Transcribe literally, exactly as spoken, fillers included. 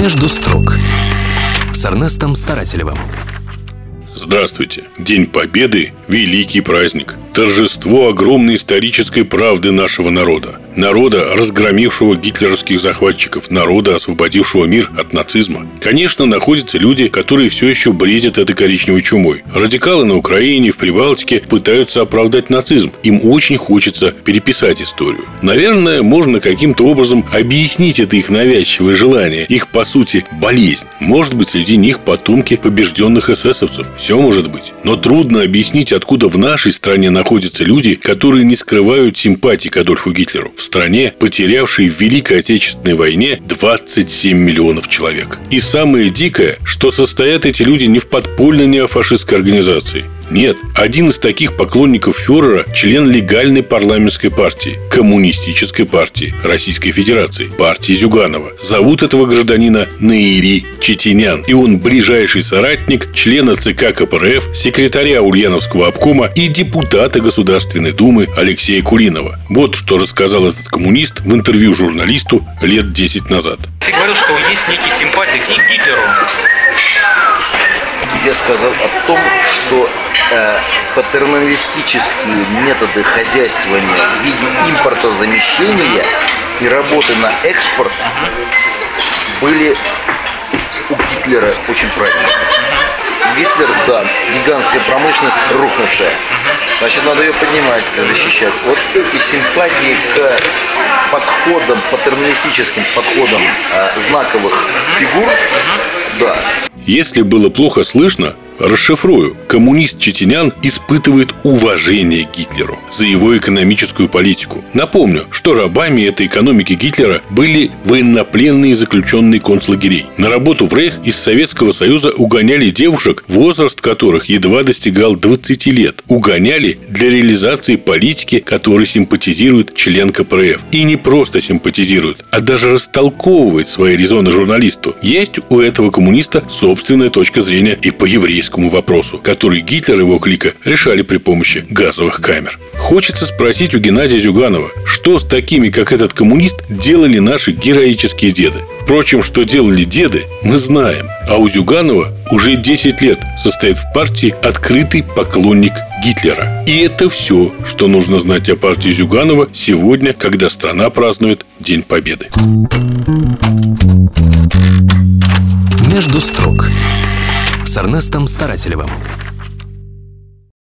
Между строк с Эрнестом Старателевым. Здравствуйте! День Победы – великий праздник. Торжество огромной исторической правды нашего народа. Народа, разгромившего гитлеровских захватчиков. Народа, освободившего мир от нацизма. Конечно, находятся люди, которые все еще бредят этой коричневой чумой. Радикалы на Украине, в Прибалтике пытаются оправдать нацизм. Им очень хочется переписать историю. Наверное, можно каким-то образом объяснить это их навязчивое желание. Их, по сути, болезнь. Может быть, среди них потомки побежденных эсэсовцев. Все может быть. Но трудно объяснить, откуда в нашей стране находятся Находятся люди, которые не скрывают симпатий к Адольфу Гитлеру. В стране, потерявшей в Великой Отечественной войне двадцать семь миллионов человек. И самое дикое, что состоят эти люди не в подпольной неофашистской организации. Нет, один из таких поклонников фюрера – член легальной парламентской партии – Коммунистической партии Российской Федерации, партии Зюганова. Зовут этого гражданина Наири Четинян. И он ближайший соратник члена ЦК ка пэ эр эф, секретаря Ульяновского обкома и депутата Государственной Думы Алексея Куринова. Вот что рассказал этот коммунист в интервью журналисту лет десять назад. Ты говорил, что есть некие симпатии к Гитлеру. Я сказал о том, что э, патерналистические методы хозяйствования в виде импортозамещения и работы на экспорт были у Гитлера очень правильными. Гитлер, да, гигантская промышленность рухнувшая. Значит, надо ее поднимать, защищать. Вот эти симпатии к подходам, патерналистическим подходам э, знаковых фигур, да. Если было плохо слышно, расшифрую. Коммунист Четинян испытывает уважение к Гитлеру за его экономическую политику. Напомню, что рабами этой экономики Гитлера были военнопленные заключенные концлагерей. На работу в Рейх из Советского Союза угоняли девушек, возраст которых едва достигал двадцати лет. Угоняли для реализации политики, которой симпатизирует член ка пэ эр эф. И не просто симпатизирует, а даже растолковывает свои резоны журналисту. Есть у этого коммуниста собственная точка зрения и по-еврейски вопросу, который Гитлер и его клика решали при помощи газовых камер. Хочется спросить у Геннадия Зюганова, что с такими, как этот коммунист, делали наши героические деды. Впрочем, что делали деды, мы знаем. А у Зюганова уже десять лет состоит в партии открытый поклонник Гитлера. И это все, что нужно знать о партии Зюганова сегодня, когда страна празднует День Победы. Между строк с Эрнестом Старателевым.